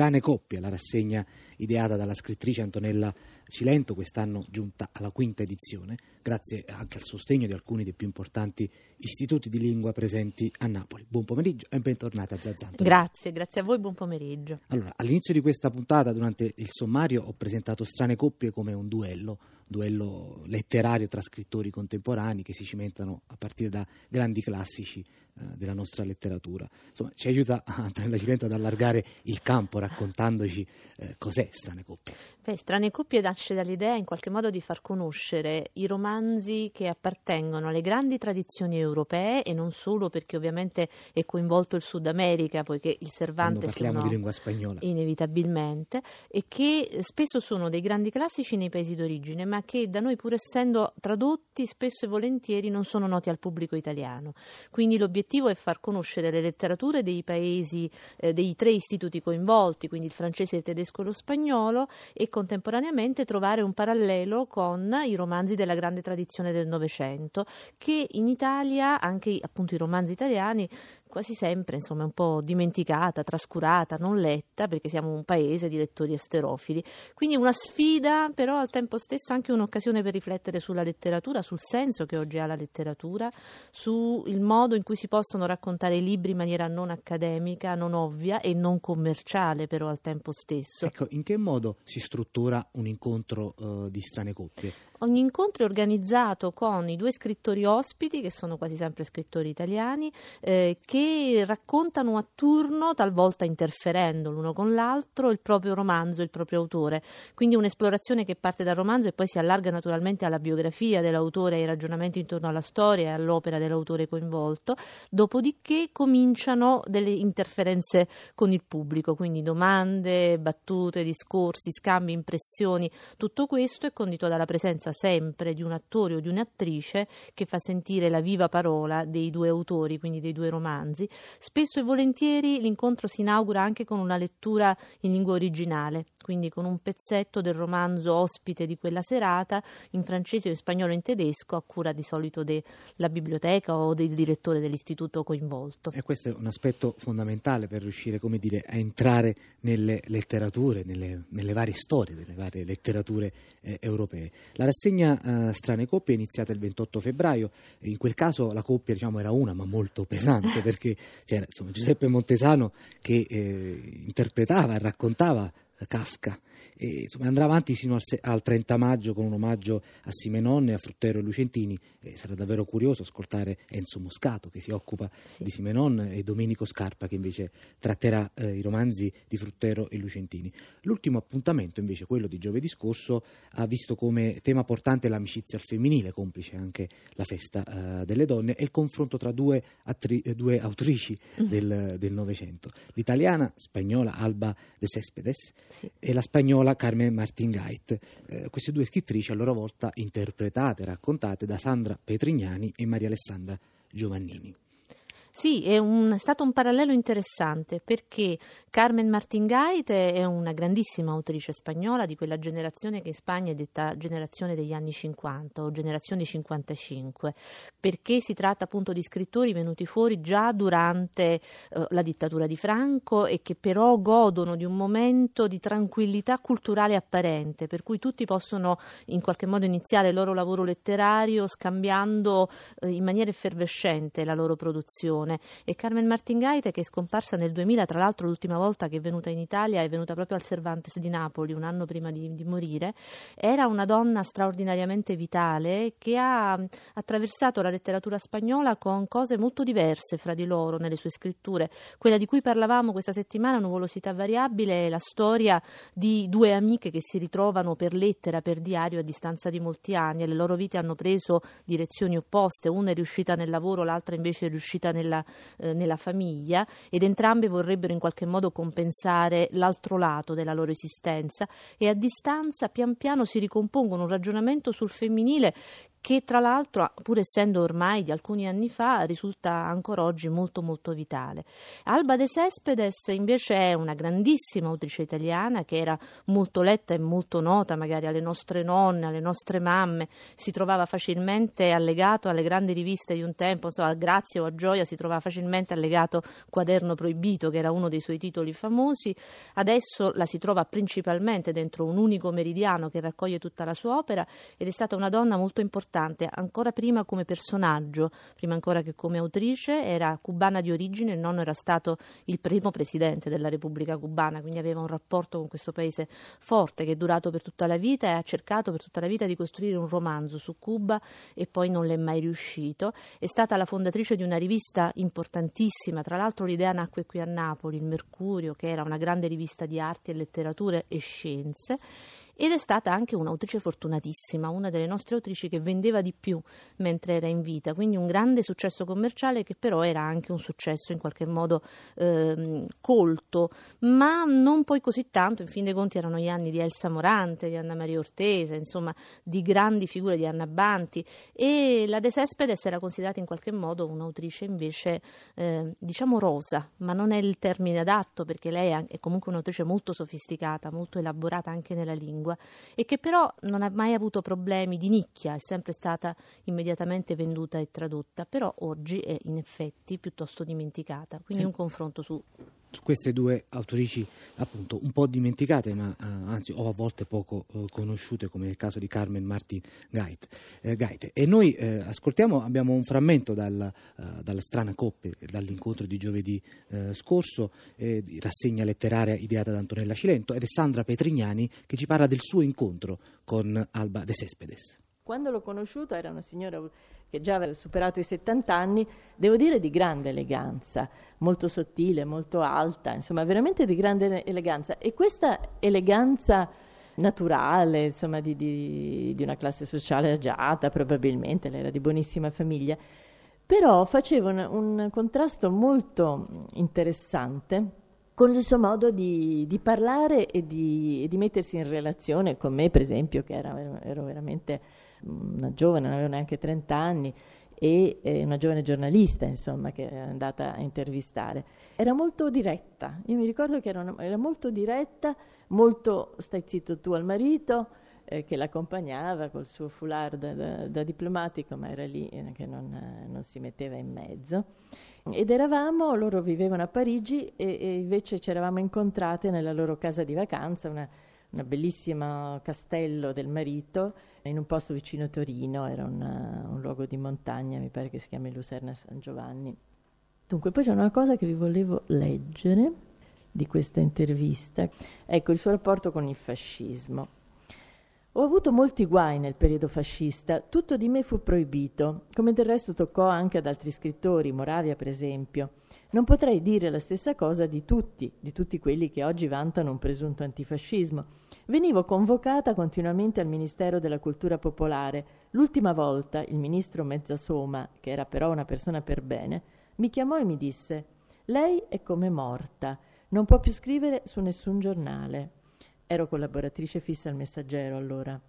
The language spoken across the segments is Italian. Strane coppie, la rassegna ideata dalla scrittrice Antonella Cilento, quest'anno giunta alla quinta edizione, grazie anche al sostegno di alcuni dei più importanti istituti di lingua presenti a Napoli. Buon pomeriggio e bentornata a Zazzanto. Grazie a voi, buon pomeriggio. Allora, all'inizio di questa puntata, durante il sommario, ho presentato Strane coppie come un duello letterario tra scrittori contemporanei che si cimentano a partire da grandi classici della nostra letteratura. Insomma, ci aiuta Antonella Cilento ad allargare il campo raccontandoci cos'è Strane coppie. Strane coppie nasce dall'idea in qualche modo di far conoscere i romanzi che appartengono alle grandi tradizioni europee, e non solo, perché ovviamente è coinvolto il Sud America, poiché il Cervantes, parliamo di lingua spagnola, inevitabilmente, e che spesso sono dei grandi classici nei paesi d'origine, ma che da noi, pur essendo tradotti, spesso e volentieri non sono noti al pubblico italiano. Quindi l'obiettivo è far conoscere le letterature dei paesi, dei tre istituti coinvolti, quindi il francese, il tedesco e lo spagnolo, e contemporaneamente trovare un parallelo con i romanzi della grande tradizione del Novecento, che in Italia, anche appunto i romanzi italiani, quasi sempre, insomma, un po' dimenticata, trascurata, non letta, perché siamo un paese di lettori esterofili. Quindi una sfida, però al tempo stesso anche un'occasione per riflettere sulla letteratura, sul senso che oggi ha la letteratura, sul modo in cui si possono raccontare i libri in maniera non accademica, non ovvia e non commerciale, però al tempo stesso. Ecco, in che modo si struttura un incontro di Strane coppie? Ogni incontro è organizzato con i due scrittori ospiti, che sono quasi sempre scrittori italiani, che raccontano a turno, talvolta interferendo l'uno con l'altro, il proprio romanzo, il proprio autore. Quindi un'esplorazione che parte dal romanzo e poi si allarga naturalmente alla biografia dell'autore, ai ragionamenti intorno alla storia e all'opera dell'autore coinvolto. Dopodiché cominciano delle interferenze con il pubblico, quindi domande, battute, discorsi, scambi, impressioni. Tutto questo è condito dalla presenza sempre di un attore o di un'attrice che fa sentire la viva parola dei due autori, quindi dei due romanzi. Spesso e volentieri l'incontro si inaugura anche con una lettura in lingua originale, quindi con un pezzetto del romanzo ospite di quella serata, in francese o in spagnolo o in tedesco, a cura di solito della biblioteca o del direttore dell'istituto coinvolto. E questo è un aspetto fondamentale per riuscire, come dire, a entrare nelle letterature, nelle varie storie, nelle varie letterature europee. La rassegna Strane coppie è iniziata il 28 febbraio, in quel caso la coppia, diciamo, era una, ma molto pesante, perché c'era, insomma, Giuseppe Montesano che interpretava e raccontava Kafka, e insomma andrà avanti fino al 30 maggio con un omaggio a Simenon e a Fruttero e Lucentini. Sarà davvero curioso ascoltare Enzo Moscato, che si occupa di Simenon, e Domenico Scarpa, che invece tratterà i romanzi di Fruttero e Lucentini. L'ultimo appuntamento, invece, quello di giovedì scorso, ha visto come tema portante l'amicizia al femminile, complice anche la festa delle donne, e il confronto tra due autrici del Novecento, l'italiana spagnola Alba de Céspedes e la spagnola Carmen Martín Gaite, queste due scrittrici a loro volta interpretate e raccontate da Sandra Petrignani e Maria Alessandra Giovannini. Sì, è stato un parallelo interessante, perché Carmen Martín Gaite è una grandissima autrice spagnola, di quella generazione che in Spagna è detta generazione degli anni 50 o generazione 55, perché si tratta appunto di scrittori venuti fuori già durante la dittatura di Franco, e che però godono di un momento di tranquillità culturale apparente, per cui tutti possono in qualche modo iniziare il loro lavoro letterario scambiando in maniera effervescente la loro produzione. E Carmen Martín Gaite, che è scomparsa nel 2000, tra l'altro l'ultima volta che è venuta in Italia è venuta proprio al Cervantes di Napoli, un anno prima di morire, era una donna straordinariamente vitale, che ha attraversato la letteratura spagnola con cose molto diverse fra di loro nelle sue scritture. Quella di cui parlavamo questa settimana, Nuvolosità variabile, è la storia di due amiche che si ritrovano per lettera, per diario, a distanza di molti anni, e le loro vite hanno preso direzioni opposte. Una è riuscita nel lavoro, l'altra invece è riuscita nella famiglia, ed entrambe vorrebbero in qualche modo compensare l'altro lato della loro esistenza, e a distanza pian piano si ricompongono un ragionamento sul femminile che tra l'altro, pur essendo ormai di alcuni anni fa, risulta ancora oggi molto molto vitale. Alba de Céspedes invece è una grandissima autrice italiana che era molto letta e molto nota magari alle nostre nonne, alle nostre mamme, si trovava facilmente allegato alle grandi riviste di un tempo, a Grazia o a Gioia si trovava facilmente allegato Quaderno Proibito, che era uno dei suoi titoli famosi. Adesso la si trova principalmente dentro un unico meridiano che raccoglie tutta la sua opera, ed è stata una donna molto importante ancora prima come personaggio, prima ancora che come autrice. Era cubana di origine, il nonno era stato il primo presidente della Repubblica Cubana, quindi aveva un rapporto con questo paese forte che è durato per tutta la vita, e ha cercato per tutta la vita di costruire un romanzo su Cuba e poi non l'è mai riuscito. È stata la fondatrice di una rivista importantissima, tra l'altro l'idea nacque qui a Napoli, il Mercurio, che era una grande rivista di arti e letterature e scienze. Ed è stata anche un'autrice fortunatissima, una delle nostre autrici che vendeva di più mentre era in vita, quindi un grande successo commerciale che però era anche un successo in qualche modo colto, ma non poi così tanto. In fin dei conti erano gli anni di Elsa Morante, di Anna Maria Ortese, insomma di grandi figure, di Anna Banti, e la de Céspedes era considerata in qualche modo un'autrice invece rosa, ma non è il termine adatto, perché lei è comunque un'autrice molto sofisticata, molto elaborata anche nella lingua, e che però non ha mai avuto problemi di nicchia, è sempre stata immediatamente venduta e tradotta, però oggi è in effetti piuttosto dimenticata, quindi un confronto su queste due autrici appunto un po' dimenticate, ma anzi o a volte poco conosciute, come nel caso di Carmen Martín Gaite. E noi abbiamo un frammento dalla Strane coppie, dall'incontro di giovedì scorso, di rassegna letteraria ideata da Antonella Cilento, ed è Sandra Petrignani che ci parla del suo incontro con Alba de Céspedes. Quando l'ho conosciuta era una signora che già aveva superato i 70 anni, devo dire di grande eleganza, molto sottile, molto alta, insomma veramente di grande eleganza. E questa eleganza naturale, insomma di una classe sociale agiata, probabilmente, lei era di buonissima famiglia, però faceva un contrasto molto interessante con il suo modo di parlare e di mettersi in relazione con me, per esempio, che ero veramente una giovane, non avevo neanche 30 anni, e una giovane giornalista, insomma, che era andata a intervistare. Era molto diretta, io mi ricordo che era molto diretta, molto stai zitto tu al marito, che l'accompagnava col suo foulard da diplomatico, ma era lì che non si metteva in mezzo. Ed loro vivevano a Parigi e invece ci eravamo incontrate nella loro casa di vacanza, una bellissima castello del marito, in un posto vicino Torino, era un luogo di montagna, mi pare che si chiami Luserna San Giovanni. Dunque, poi c'è una cosa che vi volevo leggere di questa intervista, ecco il suo rapporto con il fascismo. Ho avuto molti guai nel periodo fascista, tutto di me fu proibito, come del resto toccò anche ad altri scrittori, Moravia per esempio. Non potrei dire la stessa cosa di tutti quelli che oggi vantano un presunto antifascismo. Venivo convocata continuamente al Ministero della Cultura Popolare. L'ultima volta il ministro Mezzasoma, che era però una persona per bene, mi chiamò e mi disse: «Lei è come morta, non può più scrivere su nessun giornale». Ero collaboratrice fissa al Messaggero allora.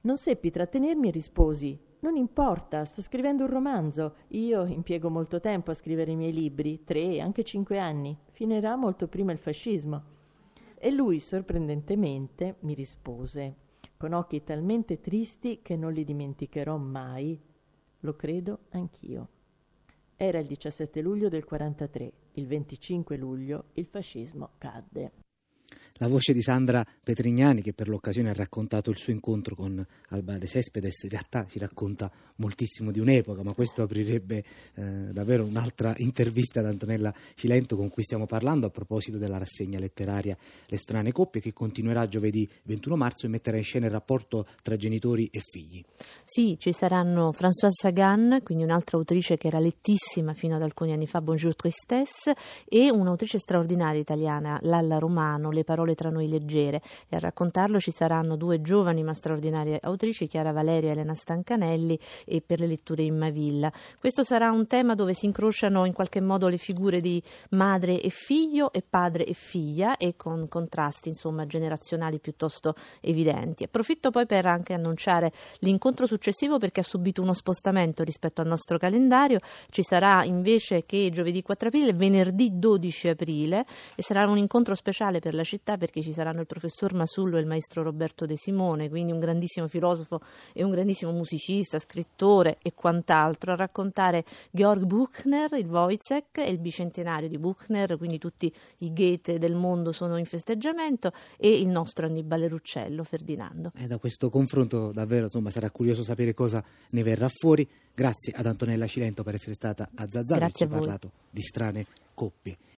Non seppi trattenermi e risposi: non importa, sto scrivendo un romanzo, io impiego molto tempo a scrivere i miei libri, 3, anche 5 anni, finirà molto prima il fascismo. E lui sorprendentemente mi rispose, con occhi talmente tristi che non li dimenticherò mai: lo credo anch'io. Era il 17 luglio del 43, il 25 luglio il fascismo cadde. La voce di Sandra Petrignani, che per l'occasione ha raccontato il suo incontro con Alba de Céspedes, in realtà ci racconta moltissimo di un'epoca, ma questo aprirebbe davvero un'altra intervista ad Antonella Cilento, con cui stiamo parlando a proposito della rassegna letteraria Le Strane coppie, che continuerà giovedì 21 marzo e metterà in scena il rapporto tra genitori e figli. Sì, ci saranno Françoise Sagan, quindi un'altra autrice che era lettissima fino ad alcuni anni fa, Bonjour Tristesse, e un'autrice straordinaria italiana, Lalla Romano, Le Parole Parole tra noi leggere, e a raccontarlo ci saranno due giovani ma straordinarie autrici, Chiara Valerio e Elena Stancanelli, e per le letture in Mavilla. Questo sarà un tema dove si incrociano in qualche modo le figure di madre e figlio e padre e figlia, e con contrasti insomma generazionali piuttosto evidenti. Approfitto poi per anche annunciare l'incontro successivo, perché ha subito uno spostamento rispetto al nostro calendario. Ci sarà invece che giovedì 4 aprile, venerdì 12 aprile, e sarà un incontro speciale per la città, perché ci saranno il professor Masullo e il maestro Roberto De Simone, quindi un grandissimo filosofo e un grandissimo musicista, scrittore e quant'altro, a raccontare Georg Büchner, il Wojciech e il bicentenario di Büchner, quindi tutti i Goethe del mondo sono in festeggiamento, e il nostro Annibale Ruccello, Ferdinando. Da questo confronto davvero sarà curioso sapere cosa ne verrà fuori. Grazie ad Antonella Cilento per essere stata a Zazzano, ci ha parlato di Strane coppie.